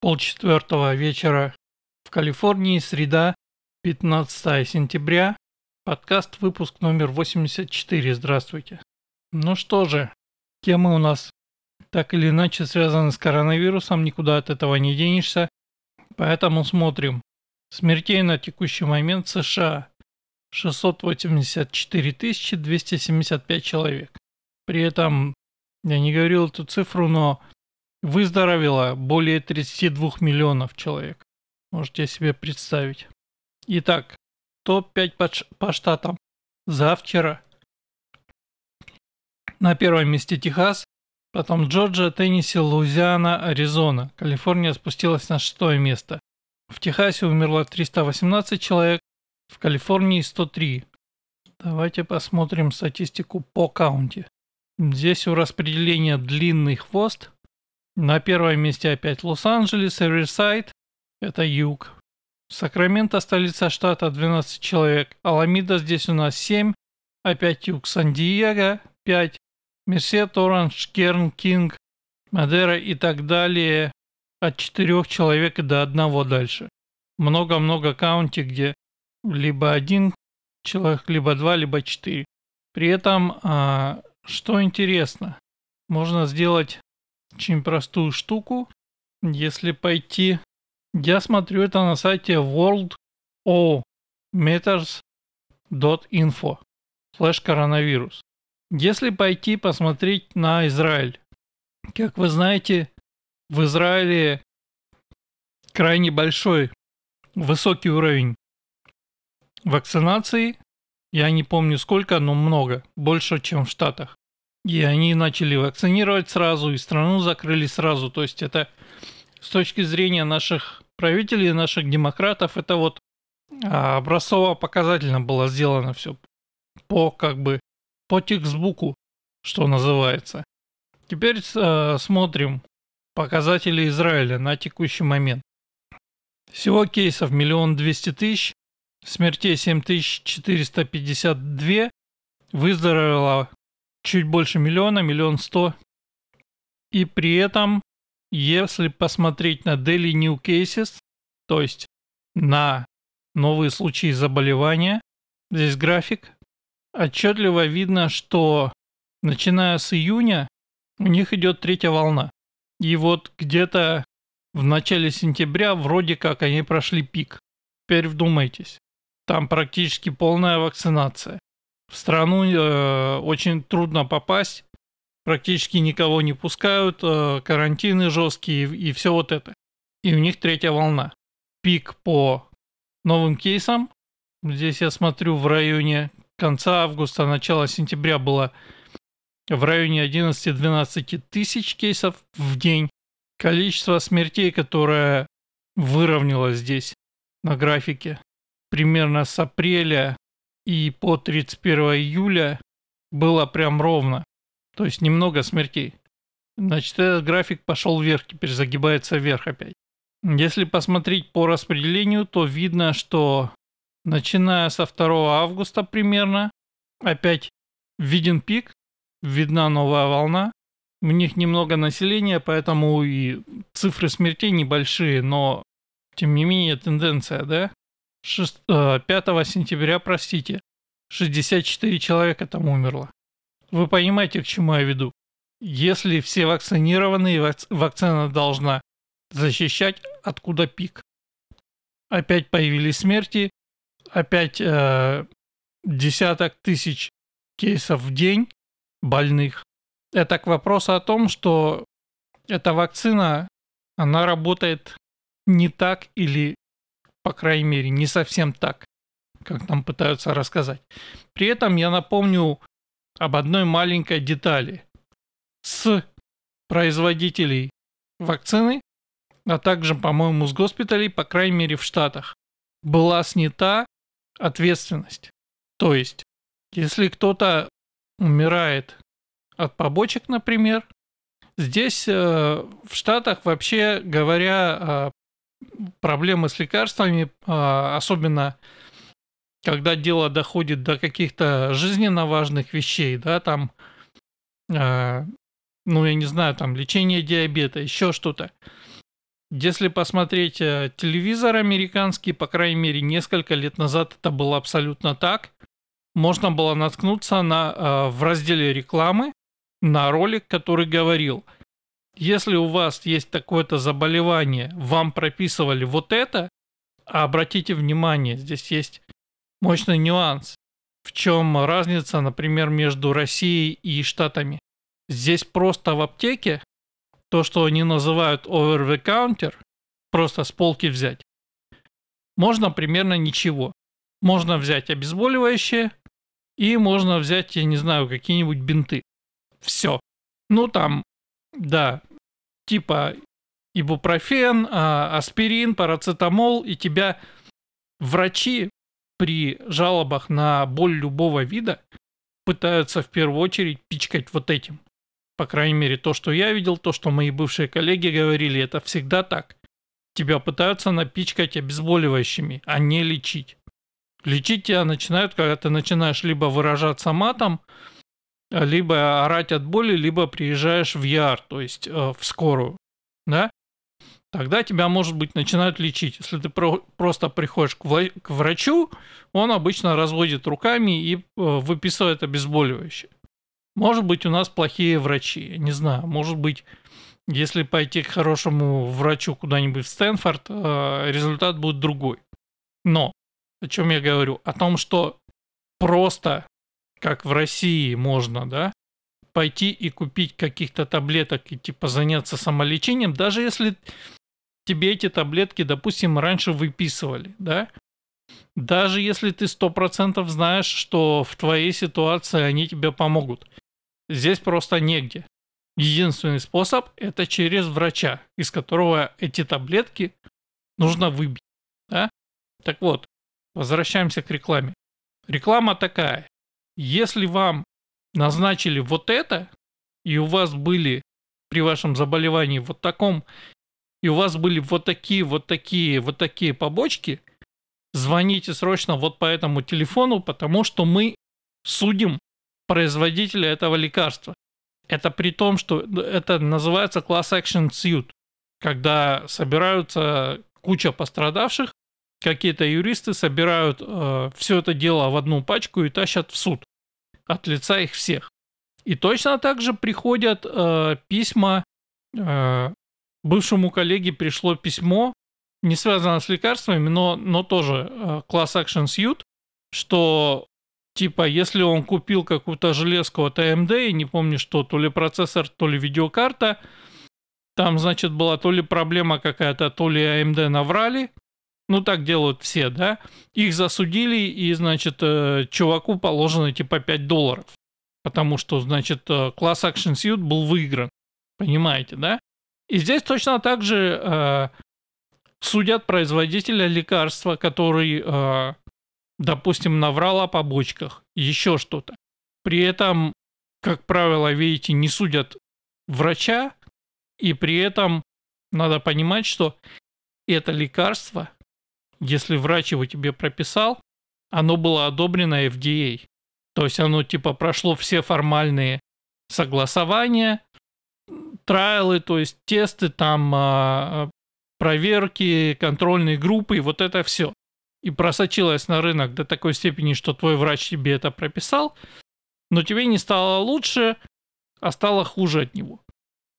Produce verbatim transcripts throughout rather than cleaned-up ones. полчетвертого вечера в Калифорнии, среда, пятнадцатое сентября, подкаст, выпуск номер восемьдесят четыре. Здравствуйте. Ну что же, темы у нас так или иначе связаны с коронавирусом, никуда от этого не денешься, поэтому смотрим. Смертей на текущий момент в США шестьсот восемьдесят четыре тысячи двести семьдесят пять человек. При этом, я не говорил эту цифру, но выздоровело более тридцати двух миллионов человек. Можете себе представить. Итак, топ пять по, по штатам завтра. На первом месте Техас, потом Джорджия, Теннесси, Луизиана, Аризона. Калифорния спустилась на шестое место. В Техасе умерло триста восемнадцать человек, в Калифорнии сто три. Давайте посмотрим статистику по каунте. Здесь у распределения длинный хвост. На первом месте опять Лос-Анджелес, Риверсайд, это юг. Сакраменто, столица штата, двенадцать человек. Аламеда здесь у нас семь, опять юг. Сан-Диего пять, Мерсед, Оранж, Керн, Кинг, Мадера и так далее. От четырёх человек до одного дальше. Много-много каунти, где либо один человек, либо два, либо четыре. При этом, а, что интересно, можно сделать очень простую штуку. Если пойти, я смотрю это на сайте world o meters dot info слэш коронавирус. Если пойти посмотреть на Израиль, как вы знаете, в Израиле крайне большой, высокий уровень вакцинации. Я не помню сколько, но много, больше, чем в Штатах. И они начали вакцинировать сразу, и страну закрыли сразу. То есть это с точки зрения наших правителей, наших демократов, это вот образцово-показательно было сделано все по как бы по текстбуку, что называется. Теперь э, смотрим. Показатели Израиля на текущий момент. Всего кейсов один миллион двести тысяч, смертей семь тысяч четыреста пятьдесят два, выздоровело чуть больше миллиона, миллион сто. И при этом, если посмотреть на daily new cases, то есть на новые случаи заболевания, здесь график, отчетливо видно, что начиная с июня у них идет третья волна. И вот где-то в начале сентября вроде как они прошли пик. Теперь вдумайтесь, там практически полная вакцинация. В страну э, очень трудно попасть, практически никого не пускают, э, карантины жесткие и, и все вот это. И у них третья волна. Пик по новым кейсам. Здесь я смотрю в районе конца августа, начала сентября было в районе одиннадцати-двенадцати тысяч кейсов в день. Количество смертей, которое выровнялось здесь на графике, примерно с апреля и по тридцать первое июля было прям ровно. То есть немного смертей. Значит, этот график пошел вверх, теперь загибается вверх опять. Если посмотреть по распределению, то видно, что начиная со второго августа примерно опять виден пик. Видна новая волна, у них немного населения, поэтому и цифры смертей небольшие, но тем не менее тенденция, да? пятого сентября, простите, шестьдесят четыре человека там умерло. Вы понимаете, к чему я веду? Если все вакцинированы, вакци- вакцина должна защищать, откуда пик. Опять появились смерти, опять э, десяток тысяч кейсов в день. Больных. Это к вопросу о том, что эта вакцина, она работает не так или, по крайней мере, не совсем так, как нам пытаются рассказать. При этом я напомню об одной маленькой детали. С производителей вакцины, а также, по-моему, с госпиталей, по крайней мере, в Штатах, была снята ответственность. То есть, если кто-то умирает от побочек, например. Здесь э, в Штатах, вообще говоря, э, проблемы с лекарствами, э, особенно когда дело доходит до каких-то жизненно важных вещей, да, там, э, ну, я не знаю, там, лечение диабета, еще что-то. Если посмотреть телевизор американский, по крайней мере, несколько лет назад это было абсолютно так. Можно было наткнуться на, в разделе рекламы на ролик, который говорил: если у вас есть такое-то заболевание, вам прописывали вот это, а обратите внимание, здесь есть мощный нюанс. В чем разница, например, между Россией и Штатами? Здесь просто в аптеке то, что они называют over-the-counter, просто с полки взять, можно примерно ничего. Можно взять обезболивающее и можно взять, я не знаю, какие-нибудь бинты. Все. Ну там, да, типа ибупрофен, аспирин, парацетамол, и тебя врачи при жалобах на боль любого вида пытаются в первую очередь пичкать вот этим. По крайней мере, то, что я видел, то, что мои бывшие коллеги говорили, это всегда так. Тебя пытаются напичкать обезболивающими, а не лечить. Лечить тебя начинают, когда ты начинаешь либо выражаться матом, либо орать от боли, либо приезжаешь в ЯР, то есть э, в скорую. Да? Тогда тебя, может быть, начинают лечить. Если ты про- просто приходишь к, вла- к врачу, он обычно разводит руками и э, выписывает обезболивающее. Может быть, у нас плохие врачи, не знаю. Может быть, если пойти к хорошему врачу куда-нибудь в Стэнфорд, результат будет другой. Но о чем я говорю? О том, что просто, как в России, можно, да, пойти и купить каких-то таблеток и типа заняться самолечением, даже если тебе эти таблетки, допустим, раньше выписывали, да. Даже если ты сто процентов знаешь, что в твоей ситуации они тебе помогут. Здесь просто негде. Единственный способ – это через врача, из которого эти таблетки нужно выбить. Да? Так вот, возвращаемся к рекламе. Реклама такая. Если вам назначили вот это, и у вас были при вашем заболевании вот таком, и у вас были вот такие, вот такие, вот такие побочки, звоните срочно вот по этому телефону, потому что мы судим производителя этого лекарства. Это при том, что это называется class action suit, когда собираются куча пострадавших, какие-то юристы собирают э, все это дело в одну пачку и тащат в суд от лица их всех. И точно так же приходят э, письма, э, бывшему коллеге пришло письмо, не связано с лекарствами, но, но тоже э, class action suit, что... Типа, если он купил какую-то железку от эй эм ди, не помню что, то ли процессор, то ли видеокарта, там, значит, была то ли проблема какая-то, то ли эй эм ди наврали, ну, так делают все, да, их засудили, и, значит, чуваку положено, типа, пять долларов, потому что, значит, class action suit был выигран, понимаете, да? И здесь точно так же э, судят производителя лекарства, который... Э, допустим, наврал о побочках, еще что-то. При этом, как правило, видите, не судят врача, и при этом надо понимать, что это лекарство, если врач его тебе прописал, оно было одобрено эф ди эй. То есть оно типа прошло все формальные согласования, трайлы, то есть тесты, там проверки, контрольные группы, и вот это все. И просочилась на рынок до такой степени, что твой врач тебе это прописал, но тебе не стало лучше, а стало хуже от него.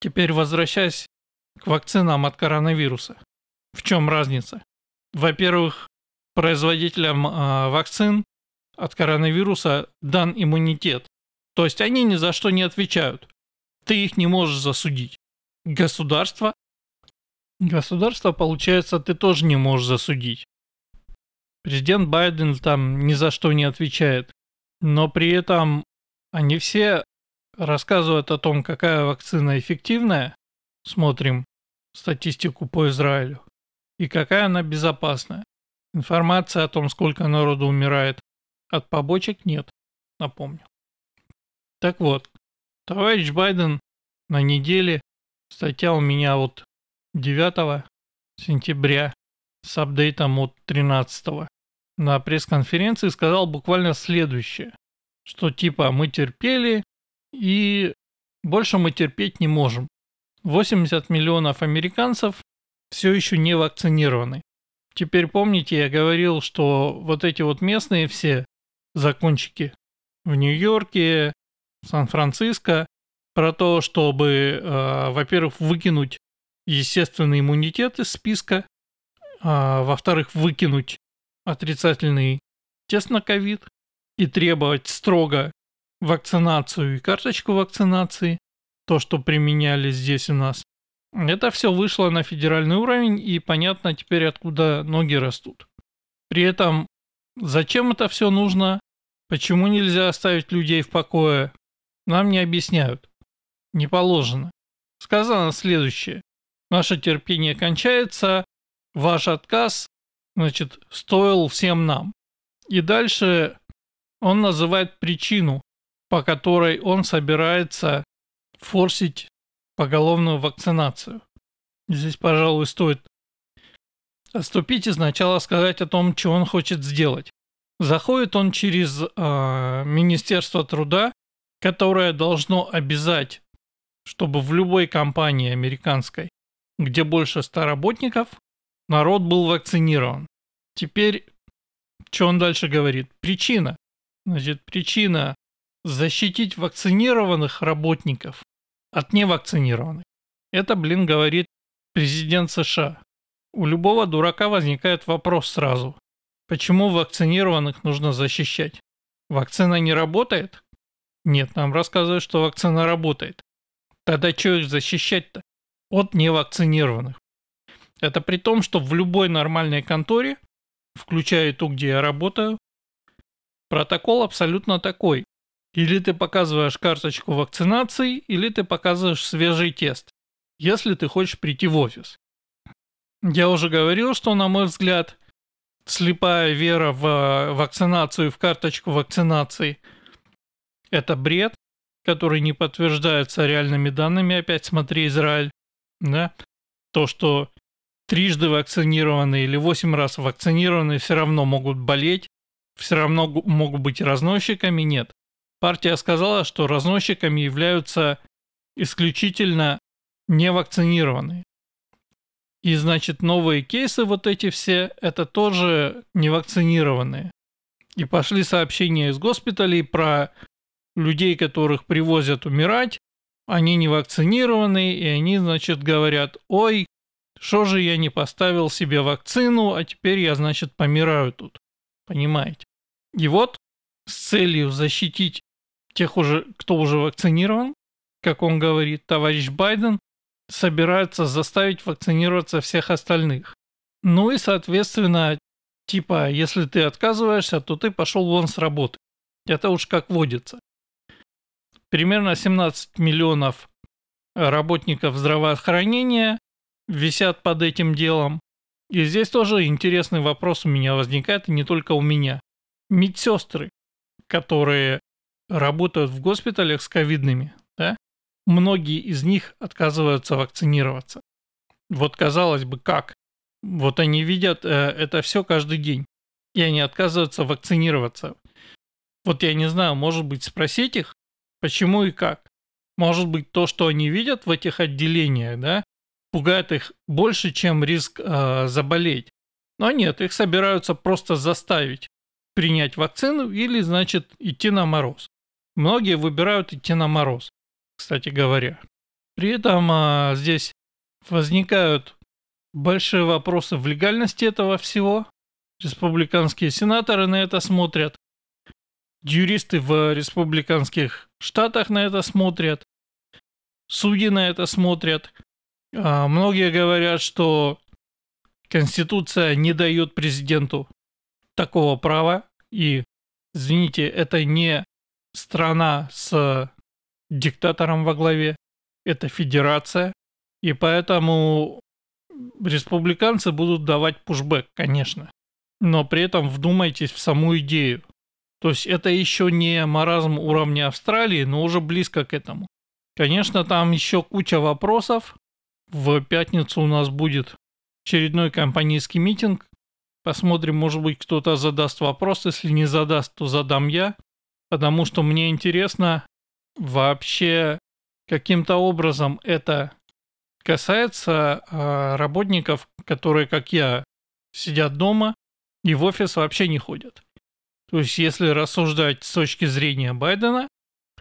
Теперь возвращаясь к вакцинам от коронавируса. В чем разница? Во-первых, производителям э, вакцин от коронавируса дан иммунитет. То есть они ни за что не отвечают. Ты их не можешь засудить. Государство, государство, получается, ты тоже не можешь засудить. Президент Байден там ни за что не отвечает, но при этом они все рассказывают о том, какая вакцина эффективная, смотрим статистику по Израилю, и какая она безопасная. Информации о том, сколько народу умирает от побочек, нет, напомню. Так вот, товарищ Байден на неделе, статья у меня вот девятого сентября с апдейтом от тринадцатого, на пресс-конференции сказал буквально следующее, что типа мы терпели и больше мы терпеть не можем. восемьдесят миллионов американцев все еще не вакцинированы. Теперь помните, я говорил, что вот эти вот местные все закончики в Нью-Йорке, Сан-Франциско, про то, чтобы, э, во-первых, выкинуть естественный иммунитет из списка, а, во-вторых, выкинуть отрицательный тест на ковид и требовать строго вакцинацию и карточку вакцинации, то, что применяли здесь у нас. Это все вышло на федеральный уровень, и понятно теперь, откуда ноги растут. При этом, зачем это все нужно, почему нельзя оставить людей в покое, нам не объясняют. Не положено. Сказано следующее. Наше терпение кончается, ваш отказ, значит, стоил всем нам. И дальше он называет причину, по которой он собирается форсить поголовную вакцинацию. Здесь, пожалуй, стоит отступить и сначала сказать о том, что он хочет сделать. Заходит он через э, Министерство труда, которое должно обязать, чтобы в любой компании американской, где больше ста работников, народ был вакцинирован. Теперь, что он дальше говорит? Причина. Значит, причина защитить вакцинированных работников от невакцинированных. Это, блин, говорит президент США. У любого дурака возникает вопрос сразу. Почему вакцинированных нужно защищать? Вакцина не работает? Нет, нам рассказывают, что вакцина работает. Тогда что их защищать-то? От невакцинированных. Это при том, что в любой нормальной конторе, включая ту, где я работаю, протокол абсолютно такой. Или ты показываешь карточку вакцинации, или ты показываешь свежий тест, если ты хочешь прийти в офис. Я уже говорил, что, на мой взгляд, слепая вера в вакцинацию и в карточку вакцинации – это бред, который не подтверждается реальными данными, опять смотри, Израиль. Да? То, что трижды вакцинированные или восемь раз вакцинированные все равно могут болеть, все равно могут быть разносчиками, нет. Партия сказала, что разносчиками являются исключительно невакцинированные. И, значит, новые кейсы вот эти все, это тоже невакцинированные. И пошли сообщения из госпиталей про людей, которых привозят умирать, они невакцинированные, и они, значит, говорят, ой, что же я не поставил себе вакцину, а теперь я, значит, помираю тут. Понимаете? И вот с целью защитить тех уже, кто уже вакцинирован, как он говорит, товарищ Байден собирается заставить вакцинироваться всех остальных. Ну и, соответственно, типа, если ты отказываешься, то ты пошел вон с работы. Это уж как водится. Примерно семнадцать миллионов работников здравоохранения висят под этим делом. И здесь тоже интересный вопрос у меня возникает, и не только у меня. Медсестры, которые работают в госпиталях с ковидными, да, многие из них отказываются вакцинироваться. Вот казалось бы, как? Вот они видят э, это все каждый день, и они отказываются вакцинироваться. Вот я не знаю, может быть, спросить их, почему и как. Может быть, то, что они видят в этих отделениях, да, пугает их больше, чем риск э, заболеть. Но нет, их собираются просто заставить принять вакцину или, значит, идти на мороз. Многие выбирают идти на мороз, кстати говоря. При этом а, здесь возникают большие вопросы в легальности этого всего. Республиканские сенаторы на это смотрят. Юристы в республиканских штатах на это смотрят. Судьи на это смотрят. А, многие говорят, что Конституция не дает президенту такого права, и, извините, это не страна с диктатором во главе, это федерация, и поэтому республиканцы будут давать пушбэк, конечно, но при этом вдумайтесь в саму идею. То есть это еще не маразм уровня Австралии, но уже близко к этому. Конечно, там еще куча вопросов. В пятницу у нас будет очередной компанейский митинг. Посмотрим, может быть, кто-то задаст вопрос. Если не задаст, то задам я. Потому что мне интересно вообще каким-то образом эта касается э, работников, которые, как я, сидят дома и в офис вообще не ходят. То есть, если рассуждать с точки зрения Байдена,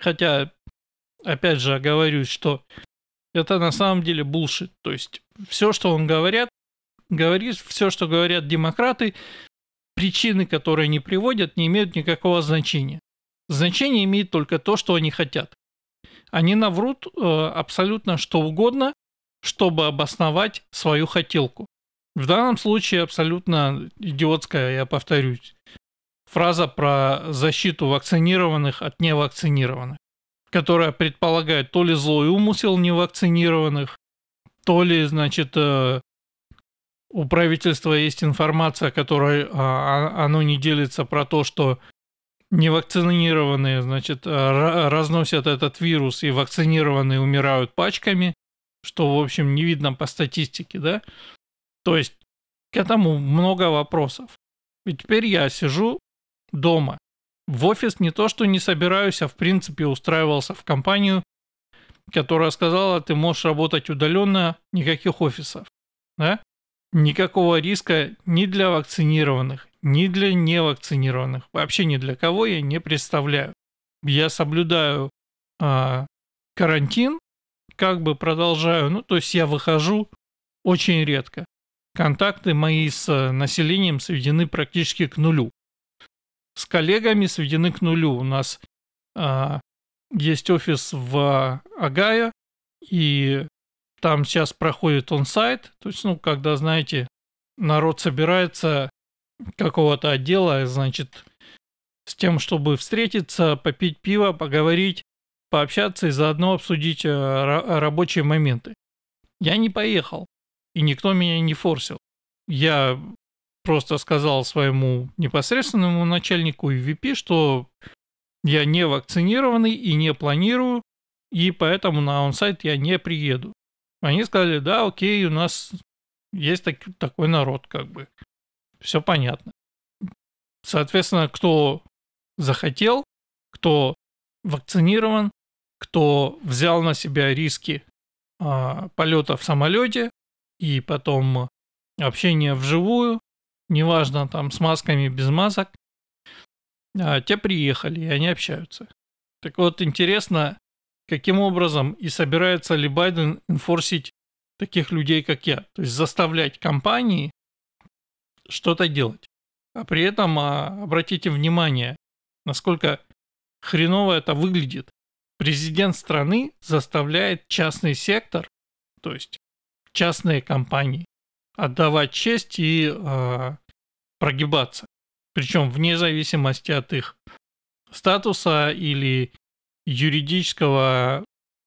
хотя, опять же, оговорюсь, что это на самом деле булшит. То есть, все, что он говорит, говорит, все, что говорят демократы, причины, которые они приводят, не имеют никакого значения. Значение имеет только то, что они хотят. Они наврут э, абсолютно что угодно, чтобы обосновать свою хотелку. В данном случае абсолютно идиотская, я повторюсь, фраза про защиту вакцинированных от невакцинированных, которая предполагает то ли злой умысел невакцинированных, то ли, значит, э, у правительства есть информация, которой э, оно не делится, про то, что невакцинированные, значит, разносят этот вирус, и вакцинированные умирают пачками, что, в общем, не видно по статистике, да? То есть к этому много вопросов. И теперь я сижу дома. В офис не то, что не собираюсь, а в принципе устраивался в компанию, которая сказала, ты можешь работать удаленно, никаких офисов, да? Никакого риска ни для вакцинированных, ни для невакцинированных, вообще ни для кого я не представляю. Я соблюдаю э, карантин, как бы продолжаю, ну, то есть я выхожу очень редко. Контакты мои с населением сведены практически к нулю. С коллегами сведены к нулю. У нас э, есть офис в Огайо, и там сейчас проходит онсайт, то есть, ну, когда, знаете, народ собирается какого-то отдела, значит, с тем, чтобы встретиться, попить пиво, поговорить, пообщаться и заодно обсудить рабочие моменты. Я не поехал, и никто меня не форсил. Я просто сказал своему непосредственному начальнику и ви пи, что я не вакцинированный и не планирую, и поэтому на онсайт я не приеду. Они сказали, да, окей, у нас есть так, такой народ, как бы. Все понятно. Соответственно, кто захотел, кто вакцинирован, кто взял на себя риски э, полета в самолете и потом общения вживую, неважно, там, с масками, без масок, э, те приехали, и они общаются. Так вот, интересно, каким образом и собирается ли Байден инфорсить таких людей, как я? То есть заставлять компании что-то делать. А при этом а, обратите внимание, насколько хреново это выглядит. Президент страны заставляет частный сектор, то есть частные компании, отдавать честь и а, прогибаться. Причем вне зависимости от их статуса или юридического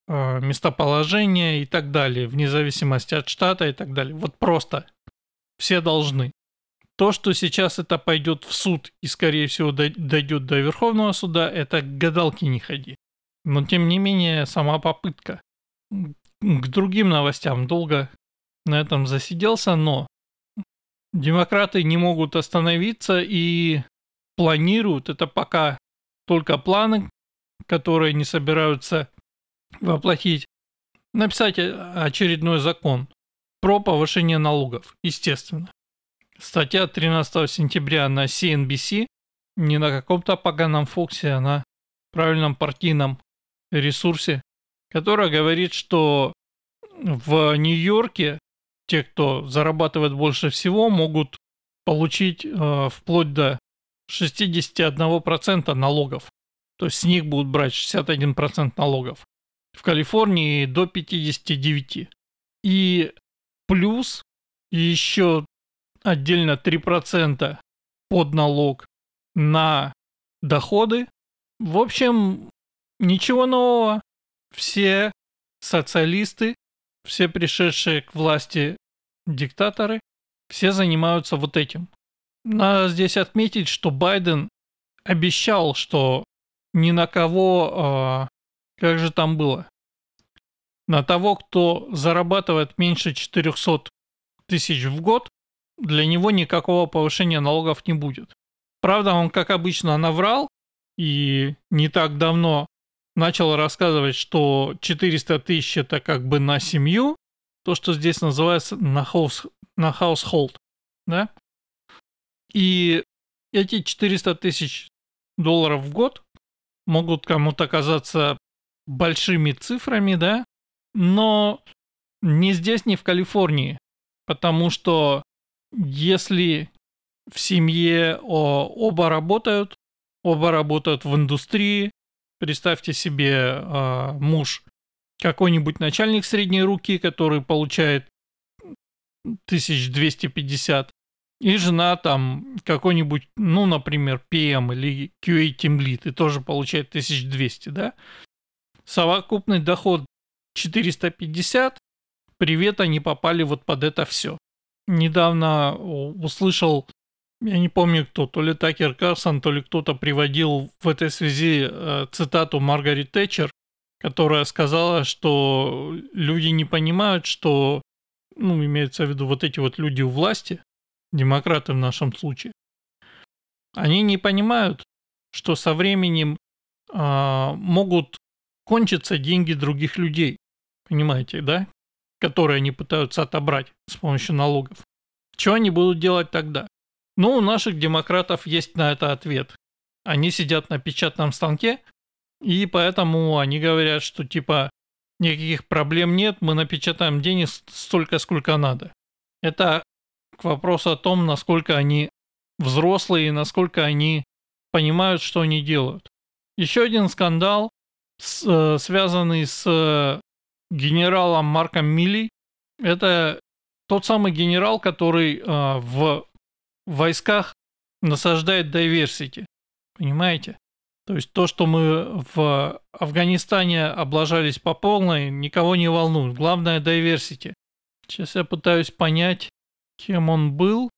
э, местоположения и так далее, вне зависимости от штата и так далее. Вот просто все должны. То, что сейчас это пойдет в суд и, скорее всего, дойдет до Верховного суда, это к гадалке не ходи. Но, тем не менее, сама попытка. К другим новостям долго на этом засиделся, но демократы не могут остановиться и планируют, это пока только планы, которые не собираются воплотить, написать очередной закон про повышение налогов, естественно. Статья тринадцатого сентября на си эн би си, не на каком-то поганом Фоксе, а на правильном партийном ресурсе, которая говорит, что в Нью-Йорке те, кто зарабатывает больше всего, могут получить э, вплоть до шестьдесят один процент налогов. То есть с них будут брать шестьдесят один процент налогов. В Калифорнии до пятьдесят девять процентов. И плюс еще отдельно три процента под налог на доходы. В общем, ничего нового. Все социалисты, все пришедшие к власти диктаторы, все занимаются вот этим. Надо здесь отметить, что Байден обещал, что ни на кого, э, как же там было, на того, кто зарабатывает меньше четырехсот тысяч в год, для него никакого повышения налогов не будет. Правда, он, как обычно, наврал и не так давно начал рассказывать, что четыреста тысяч это как бы на семью, то, что здесь называется на, house, на household, да? И эти четыреста тысяч долларов в год могут кому-то казаться большими цифрами, да, но ни здесь, ни в Калифорнии, потому что если в семье оба работают, оба работают в индустрии, представьте себе муж какой-нибудь начальник средней руки, который получает тысяча двести пятьдесят, и жена там какой-нибудь, ну, например, пи эм или кью эй Team Lead, и тоже получает тысяча двести, да? Совокупный доход четыреста пятьдесят. Привет, они попали вот под это все. Недавно услышал, я не помню кто, то ли Такер Карсон, то ли кто-то приводил в этой связи цитату Маргарет Тэтчер, которая сказала, что люди не понимают, что, ну, имеется в виду вот эти вот люди у власти, демократы в нашем случае, они не понимают, что со временем э, могут кончиться деньги других людей, понимаете, да, которые они пытаются отобрать с помощью налогов. Что они будут делать тогда? Ну, у наших демократов есть на это ответ. Они сидят на печатном станке, и поэтому они говорят, что типа никаких проблем нет, мы напечатаем денег столько, сколько надо. Это к вопросу о том, насколько они взрослые и насколько они понимают, что они делают. Еще один скандал, с, связанный с генералом Марком Милли. Это тот самый генерал, который а, в войсках насаждает diversity. Понимаете? То есть то, что мы в Афганистане облажались по полной, никого не волнует. Главное diversity. Сейчас я пытаюсь понять, кем он был.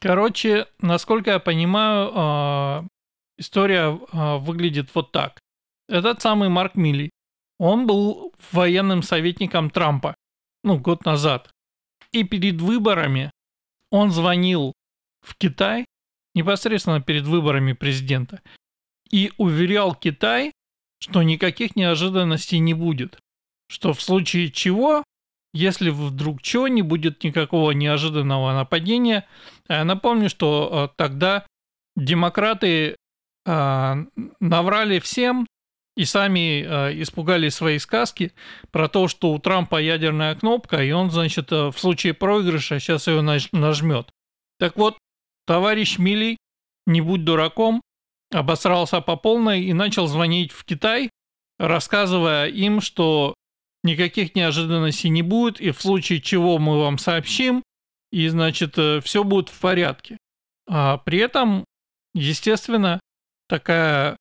Короче, насколько я понимаю, история выглядит вот так. Этот самый Марк Милли, он был военным советником Трампа, ну, год назад. И перед выборами он звонил в Китай, непосредственно перед выборами президента, и уверял Китай, что никаких неожиданностей не будет, что в случае чего... Если вдруг чего, не будет никакого неожиданного нападения. Я напомню, что тогда демократы наврали всем и сами испугали свои сказки про то, что у Трампа ядерная кнопка, и он, значит, в случае проигрыша сейчас ее нажмет. Так вот, товарищ Милли, не будь дураком, обосрался по полной и начал звонить в Китай, рассказывая им, что... Никаких неожиданностей не будет, и в случае чего мы вам сообщим, и, значит, все будет в порядке. А при этом, естественно, такая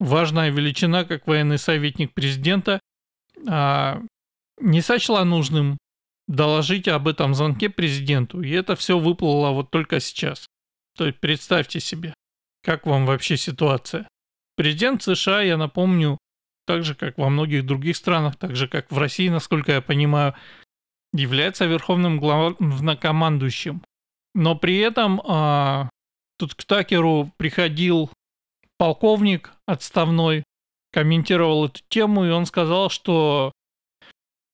важная величина, как военный советник президента, не сочла нужным доложить об этом звонке президенту, и это все выплыло вот только сейчас. То есть представьте себе, как вам вообще ситуация. Президент США, я напомню, так же, как во многих других странах, так же, как в России, насколько я понимаю, является верховным главнокомандующим. Но при этом а, тут к Такеру приходил полковник отставной, комментировал эту тему, и он сказал, что,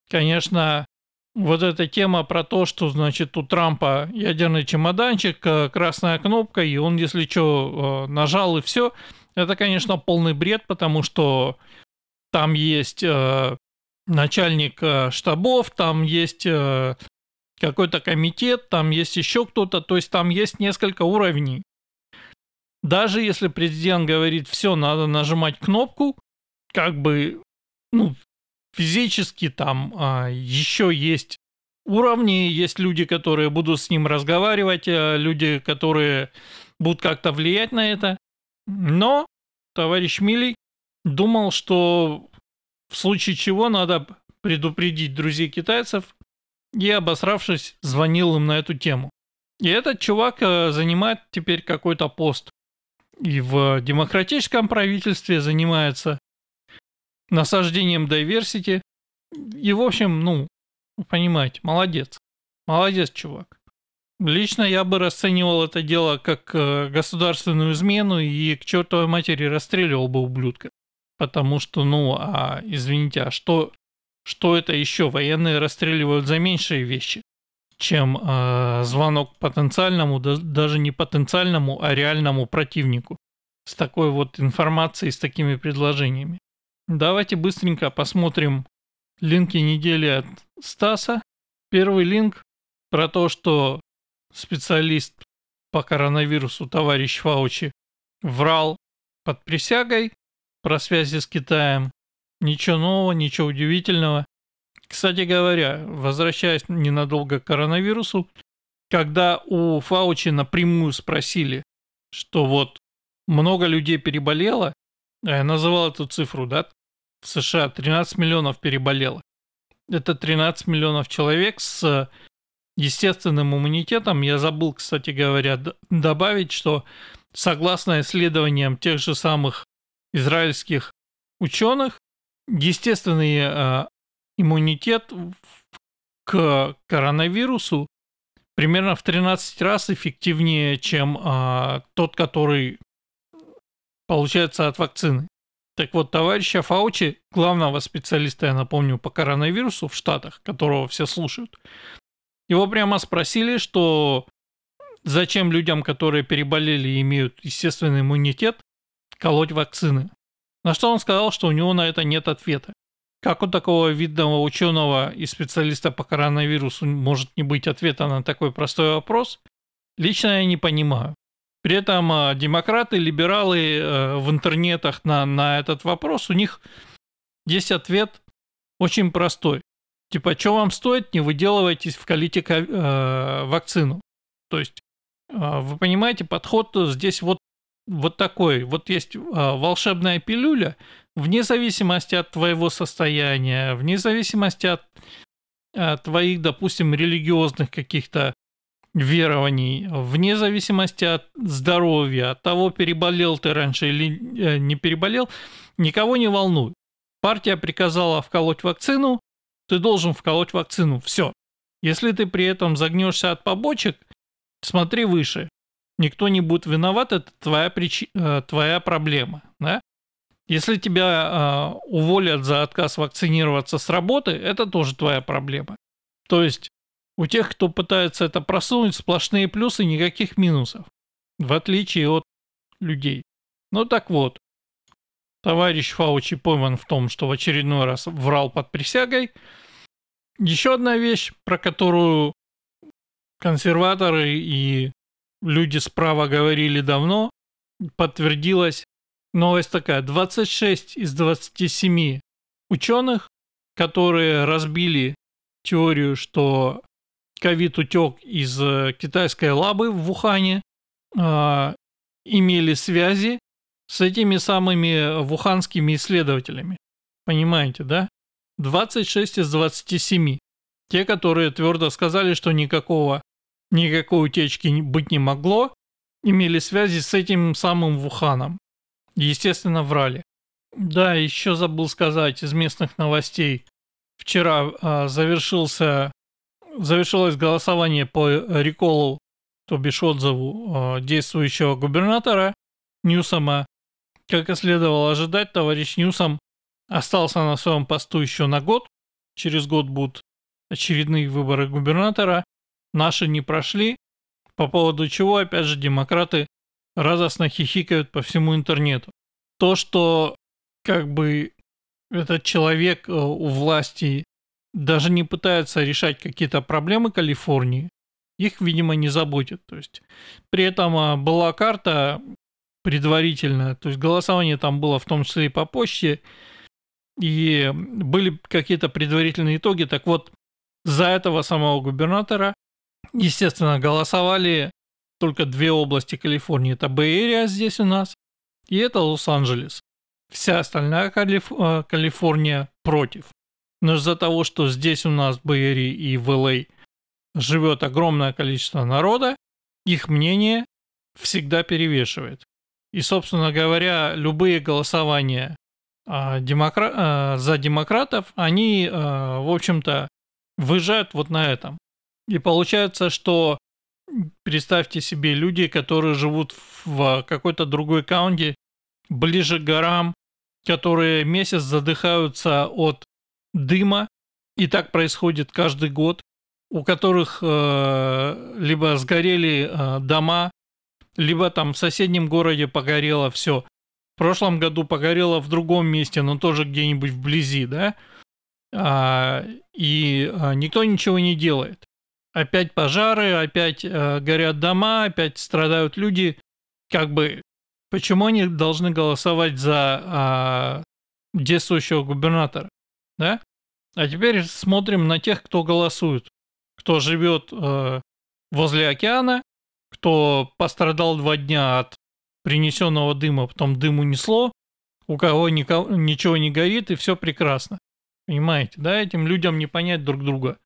конечно, вот эта тема про то, что, значит, у Трампа ядерный чемоданчик, красная кнопка, и он, если что, нажал, и все, это, конечно, полный бред, потому что там есть э, начальник э, штабов, там есть э, какой-то комитет, там есть еще кто-то, то есть там есть несколько уровней. Даже если президент говорит, все, надо нажимать кнопку, как бы, ну, физически там э, еще есть уровни, есть люди, которые будут с ним разговаривать, э, люди, которые будут как-то влиять на это. Но товарищ Милли думал, что в случае чего надо предупредить друзей китайцев, и, обосравшись, звонил им на эту тему. И этот чувак занимает теперь какой-то пост. И в демократическом правительстве занимается насаждением diversity. И, в общем, ну, понимаете, молодец. Молодец, чувак. Лично я бы расценивал это дело как государственную измену и к чертовой матери расстреливал бы ублюдка. Потому что, ну, а извините, а что, что это еще? Военные расстреливают за меньшие вещи, чем э, звонок потенциальному, да, даже не потенциальному, а реальному противнику. С такой вот информацией, с такими предложениями. Давайте быстренько посмотрим линки недели от Стаса. Первый линк про то, что специалист по коронавирусу товарищ Фаучи врал под присягой про связи с Китаем. Ничего нового, ничего удивительного. Кстати говоря, возвращаясь ненадолго к коронавирусу, когда у Фаучи напрямую спросили, что вот много людей переболело, я называл эту цифру, да, в США тринадцать миллионов переболело. Это тринадцать миллионов человек с естественным иммунитетом. Я забыл, кстати говоря, добавить, что согласно исследованиям тех же самых израильских ученых, естественный э, иммунитет к коронавирусу примерно в тринадцать раз эффективнее, чем э, тот, который получается от вакцины. Так вот, товарища Фаучи, главного специалиста, я напомню, по коронавирусу в Штатах, которого все слушают, его прямо спросили, что зачем людям, которые переболели и имеют естественный иммунитет, колоть вакцины. На что он сказал, что у него на это нет ответа. Как у такого видного ученого и специалиста по коронавирусу может не быть ответа на такой простой вопрос, лично я не понимаю. При этом демократы, либералы в интернетах на, на этот вопрос, у них есть ответ очень простой. Типа, что вам стоит, не выделывайтесь, вколите э, вакцину. То есть, э, вы понимаете, подход здесь вот, вот такой. Вот есть э, волшебная пилюля, вне зависимости от твоего состояния, вне зависимости от э, твоих, допустим, религиозных каких-то верований, вне зависимости от здоровья, от того, переболел ты раньше или не переболел, никого не волнует. Партия приказала вколоть вакцину, ты должен вколоть вакцину, все. Если ты при этом загнешься от побочек, смотри выше. Никто не будет виноват, это твоя, прич... твоя проблема. Да? Если тебя э, уволят за отказ вакцинироваться с работы, это тоже твоя проблема. То есть у тех, кто пытается это просунуть, сплошные плюсы, никаких минусов. В отличие от людей. Ну так вот, товарищ Фаучи пойман в том, что в очередной раз врал под присягой. Еще одна вещь, про которую консерваторы и люди справа говорили давно, подтвердилась. Новость такая. двадцать шесть из двадцати семи ученых, которые разбили теорию, что ковид утек из китайской лабы в Вухане, э, имели связи с этими самыми вуханскими исследователями. Понимаете, да? двадцать шесть из двадцати семи. Те, которые твердо сказали, что никакого, никакой утечки быть не могло, имели связи с этим самым Вуханом. Естественно, врали. Да, еще забыл сказать из местных новостей. Вчера э, завершился... Завершилось голосование по реколу, то бишь отзыву действующего губернатора Ньюсома. Как и следовало ожидать, товарищ Ньюсом остался на своем посту еще на год. Через год будут очередные выборы губернатора. Наши не прошли, по поводу чего, опять же, демократы радостно хихикают по всему интернету. То, что как бы этот человек у власти даже не пытаются решать какие-то проблемы Калифорнии, их, видимо, не заботит. То есть, при этом была карта предварительная, то есть голосование там было в том числе и по почте, и были какие-то предварительные итоги. Так вот, за этого самого губернатора, естественно, голосовали только две области Калифорнии. Это Бэй Эриа здесь у нас, и это Лос-Анджелес. Вся остальная Калиф... Калифорния против. Но из-за того, что здесь у нас в Бэй Эриа и в Эл Эй живет огромное количество народа, их мнение всегда перевешивает. И, собственно говоря, любые голосования а, демокра... а, за демократов, они, а, в общем-то, выезжают вот на этом. И получается, что, представьте себе, люди, которые живут в какой-то другой каунти, ближе к горам, которые месяц задыхаются от дыма, и так происходит каждый год, у которых э, либо сгорели э, дома, либо там в соседнем городе погорело все. В прошлом году погорело в другом месте, но тоже где-нибудь вблизи, да? А, и а, никто ничего не делает. Опять пожары, опять а, горят дома, опять страдают люди. Как бы, почему они должны голосовать за а, действующего губернатора, да? А теперь смотрим на тех, кто голосует, кто живет э, возле океана, кто пострадал два дня от принесенного дыма, потом дым унесло, у кого никого, ничего не горит и все прекрасно. Понимаете, да? Этим людям не понять друг друга.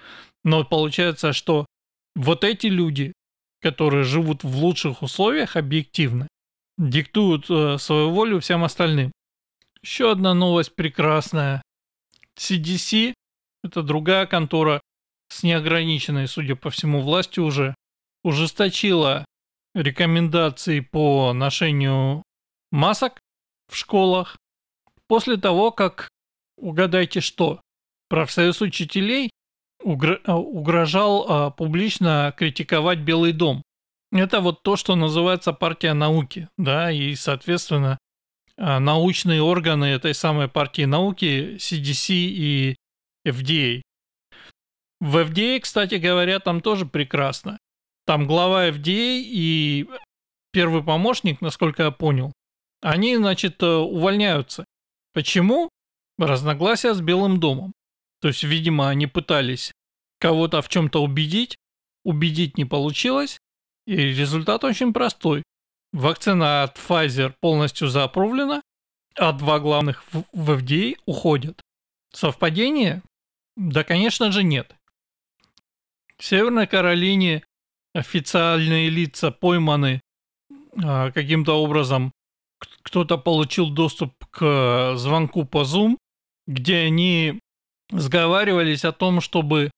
Но получается, что вот эти люди, которые живут в лучших условиях объективно, диктуют э, свою волю всем остальным. Еще одна новость прекрасная. си ди си, это другая контора с неограниченной, судя по всему, властью уже, ужесточила рекомендации по ношению масок в школах после того, как, угадайте что, профсоюз учителей угрожал а, публично критиковать Белый дом. Это вот то, что называется партия науки, да, и, соответственно, научные органы этой самой партии науки, си ди си и эф ди эй. В эф ди эй, кстати говоря, там тоже прекрасно. Там глава эф ди эй и первый помощник, насколько я понял, они, значит, увольняются. Почему? Разногласия с Белым домом. То есть, видимо, они пытались кого-то в чем-то убедить, убедить не получилось, и результат очень простой. Вакцина от Pfizer полностью заапрувлена, а два главных в эф ди эй уходят. Совпадение? Да, конечно же, нет. В Северной Каролине официальные лица пойманы а, каким-то образом. Кто-то получил доступ к звонку по Zoom, где они сговаривались о том, чтобы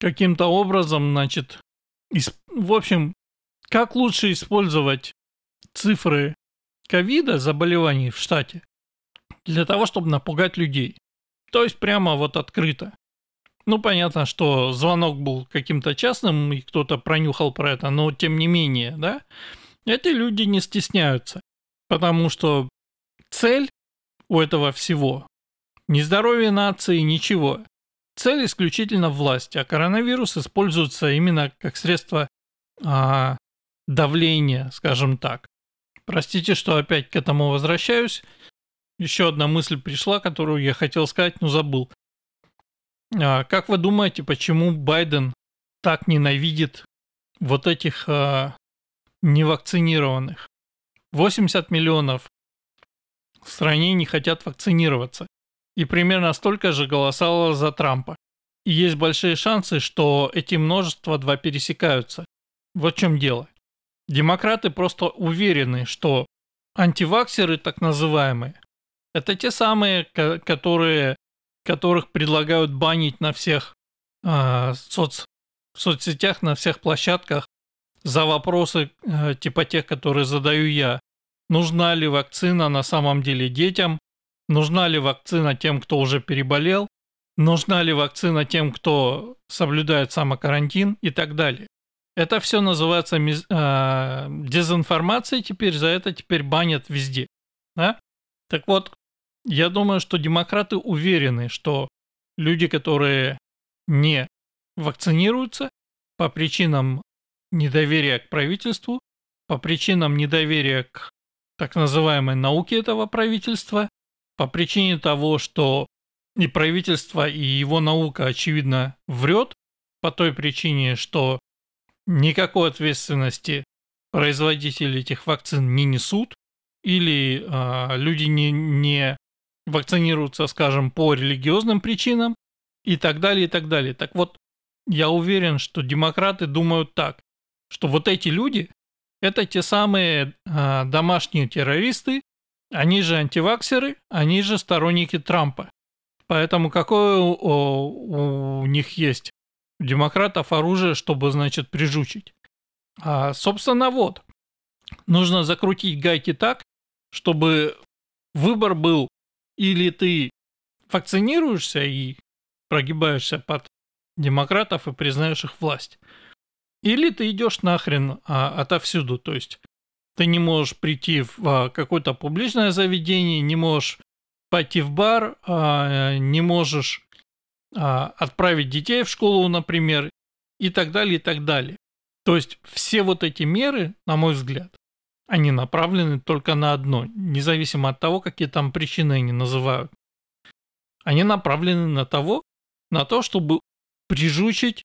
каким-то образом, значит, исп... в общем, как лучше использовать цифры ковида, заболеваний в штате, для того, чтобы напугать людей. То есть прямо вот открыто. Ну, понятно, что звонок был каким-то частным, и кто-то пронюхал про это, но тем не менее, да, эти люди не стесняются, потому что цель у этого всего не здоровье нации, ничего. Цель исключительно власть, а коронавирус используется именно как средство а, давления, скажем так. Простите, что опять к этому возвращаюсь. Еще одна мысль пришла, которую я хотел сказать, но забыл. А, как вы думаете, почему Байден так ненавидит вот этих а, невакцинированных? восемьдесят миллионов в стране не хотят вакцинироваться. И примерно столько же голосовало за Трампа. И есть большие шансы, что эти множества два пересекаются. Вот в чем дело. Демократы просто уверены, что антиваксеры, так называемые, это те самые, которые, которых предлагают банить на всех э, соц, в соцсетях, на всех площадках за вопросы э, типа тех, которые задаю я. Нужна ли вакцина на самом деле детям? Нужна ли вакцина тем, кто уже переболел? Нужна ли вакцина тем, кто соблюдает самокарантин и так далее? Это все называется э, дезинформацией, теперь за это теперь банят везде. Да? Так вот, я думаю, что демократы уверены, что люди, которые не вакцинируются по причинам недоверия к правительству, по причинам недоверия к так называемой науке этого правительства, по причине того, что и правительство, и его наука, очевидно, врет, по той причине, что никакой ответственности производители этих вакцин не несут, или э, люди не, не вакцинируются, скажем, по религиозным причинам, и так далее, и так далее. Так вот, я уверен, что демократы думают так, что вот эти люди, это те самые э, домашние террористы, они же антиваксеры, они же сторонники Трампа. Поэтому какое у, у, у них есть демократов оружие, чтобы, значит, прижучить. А, собственно, вот. Нужно закрутить гайки так, чтобы выбор был: или ты вакцинируешься и прогибаешься под демократов и признаешь их власть. Или ты идешь нахрен а, отовсюду, то есть ты не можешь прийти в а, какое-то публичное заведение, не можешь пойти в бар, а, не можешь а, отправить детей в школу, например, и так далее, и так далее. То есть все вот эти меры, на мой взгляд, они направлены только на одно, независимо от того, какие там причины они называют. Они направлены на, того, на то, чтобы прижучить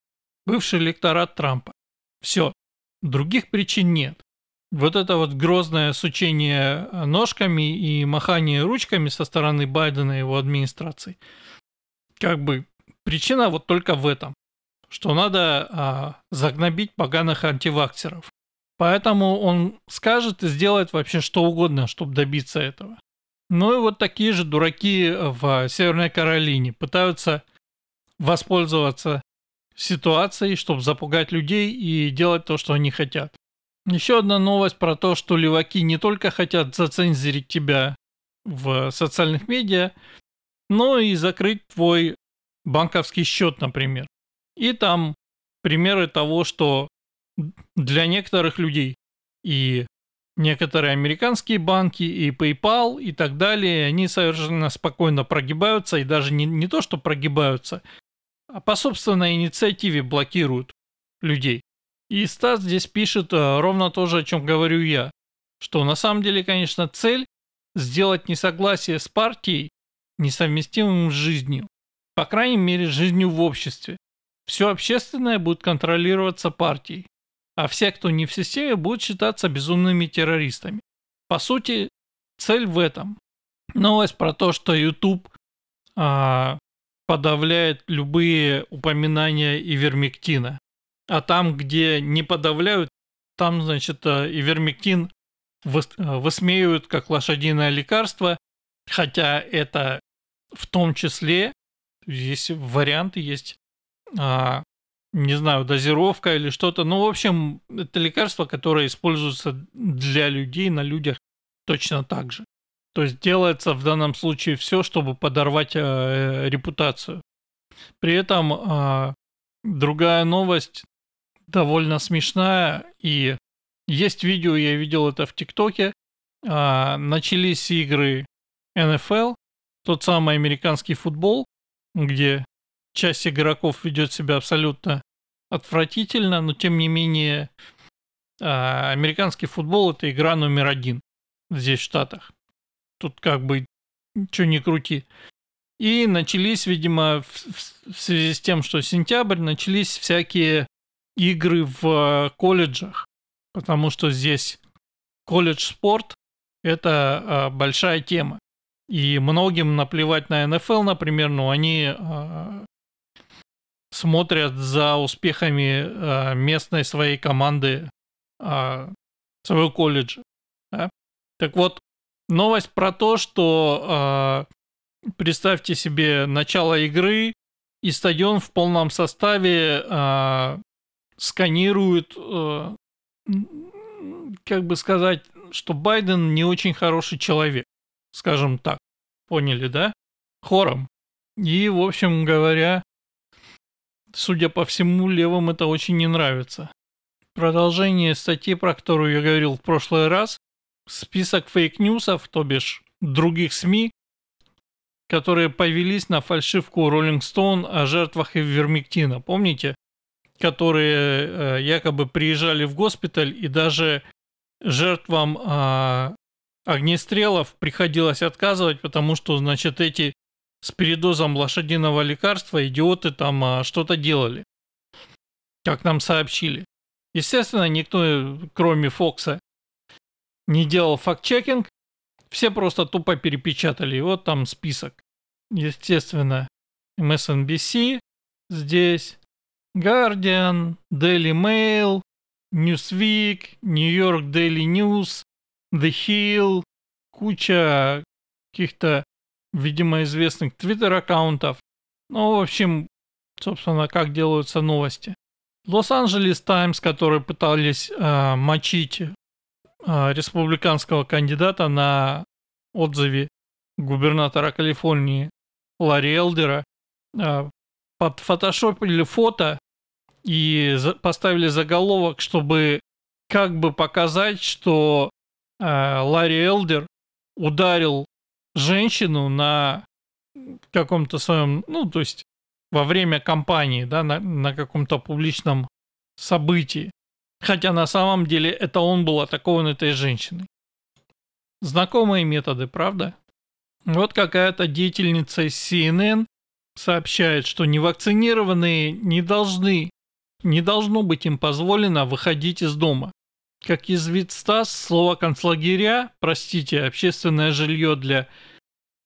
бывший электорат Трампа. Все. Других причин нет. Вот это вот грозное сучение ножками и махание ручками со стороны Байдена и его администрации. Как бы причина вот только в этом. Что надо а, загнобить поганых антиваксеров. Поэтому он скажет и сделает вообще что угодно, чтобы добиться этого. Ну и вот такие же дураки в Северной Каролине пытаются воспользоваться ситуацией, чтобы запугать людей и делать то, что они хотят. Еще одна новость про то, что леваки не только хотят зацензурить тебя в социальных медиа, но и закрыть твой банковский счет, например. И там примеры того, что для некоторых людей и некоторые американские банки и PayPal и так далее, они совершенно спокойно прогибаются и даже не, не то, что прогибаются, а по собственной инициативе блокируют людей. И Стас здесь пишет ровно то же, о чем говорю я, что на самом деле, конечно, цель сделать несогласие с партией несовместимым с жизнью, по крайней мере, с жизнью в обществе. Все общественное будет контролироваться партией, а все, кто не в системе, будут считаться безумными террористами. По сути, цель в этом. Новость про то, что YouTube а, подавляет любые упоминания ивермектина. А там, где не подавляют, там, значит, ивермектин выс- высмеивают как лошадиное лекарство, хотя это в том числе, здесь варианты есть, А, не знаю, дозировка или что-то. Ну, в общем, это лекарство, которое используется для людей, на людях точно так же. То есть делается в данном случае все, чтобы подорвать э, репутацию. При этом э, другая новость довольно смешная. И есть видео, я видел это в ТикТоке. Э, начались игры эн эф эл, тот самый американский футбол, где часть игроков ведет себя абсолютно отвратительно, но тем не менее американский футбол — это игра номер один здесь в Штатах. Тут как бы ничего не крути. И начались, видимо, в связи с тем, что сентябрь, начались всякие игры в колледжах, потому что здесь колледж-спорт — это большая тема. И многим наплевать на эн эф эл, например, но они смотрят за успехами местной своей команды, своего колледжа. Да? Так вот, новость про то, что представьте себе начало игры, и стадион в полном составе сканирует, как бы сказать, что Байден не очень хороший человек, скажем так. Поняли, да? Хором. И, в общем говоря, судя по всему, левым это очень не нравится. Продолжение статьи, про которую я говорил в прошлый раз. Список фейк-ньюсов, то бишь других СМИ, которые повелись на фальшивку Rolling Stone о жертвах ивермектина. Помните? Которые э, якобы приезжали в госпиталь, и даже жертвам э, огнестрелов приходилось отказывать, потому что, значит, эти с передозом лошадиного лекарства идиоты там а, что-то делали, как нам сообщили. Естественно, никто, кроме Фокса, не делал факт-чекинг, все просто тупо перепечатали. И вот там список. Естественно, эм эс эн би си здесь, Guardian, Daily Mail, Newsweek, New York Daily News, The Hill, куча каких-то, видимо, известных твиттер-аккаунтов. Ну, в общем, собственно, как делаются новости. Лос-Анджелес Таймс, которые пытались э, мочить э, республиканского кандидата на отзыве губернатора Калифорнии Ларри Элдера, э, подфотошопили фото и поставили заголовок, чтобы как бы показать, что э, Ларри Элдер ударил женщину на каком-то своем, ну, то есть во время кампании, да, на, на каком-то публичном событии. Хотя на самом деле это он был атакован этой женщиной. Знакомые методы, правда? Вот какая-то деятельница из си эн эн сообщает, что невакцинированные не должны, не должно быть им позволено выходить из дома. Как язвит Стас, слово концлагеря, простите, общественное жилье для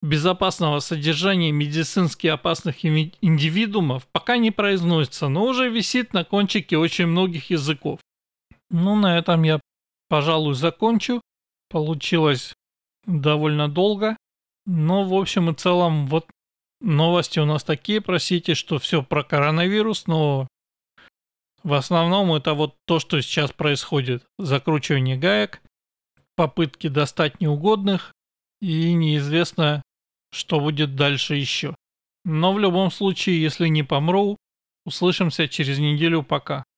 безопасного содержания медицински опасных индивидуумов пока не произносится, но уже висит на кончике очень многих языков. Ну, на этом я, пожалуй, закончу. Получилось довольно долго. Но, в общем и целом, вот новости у нас такие, простите, что все про коронавирус, но в основном это вот то, что сейчас происходит. Закручивание гаек, попытки достать неугодных, и неизвестно, что будет дальше еще. Но в любом случае, если не помру, услышимся через неделю. Пока.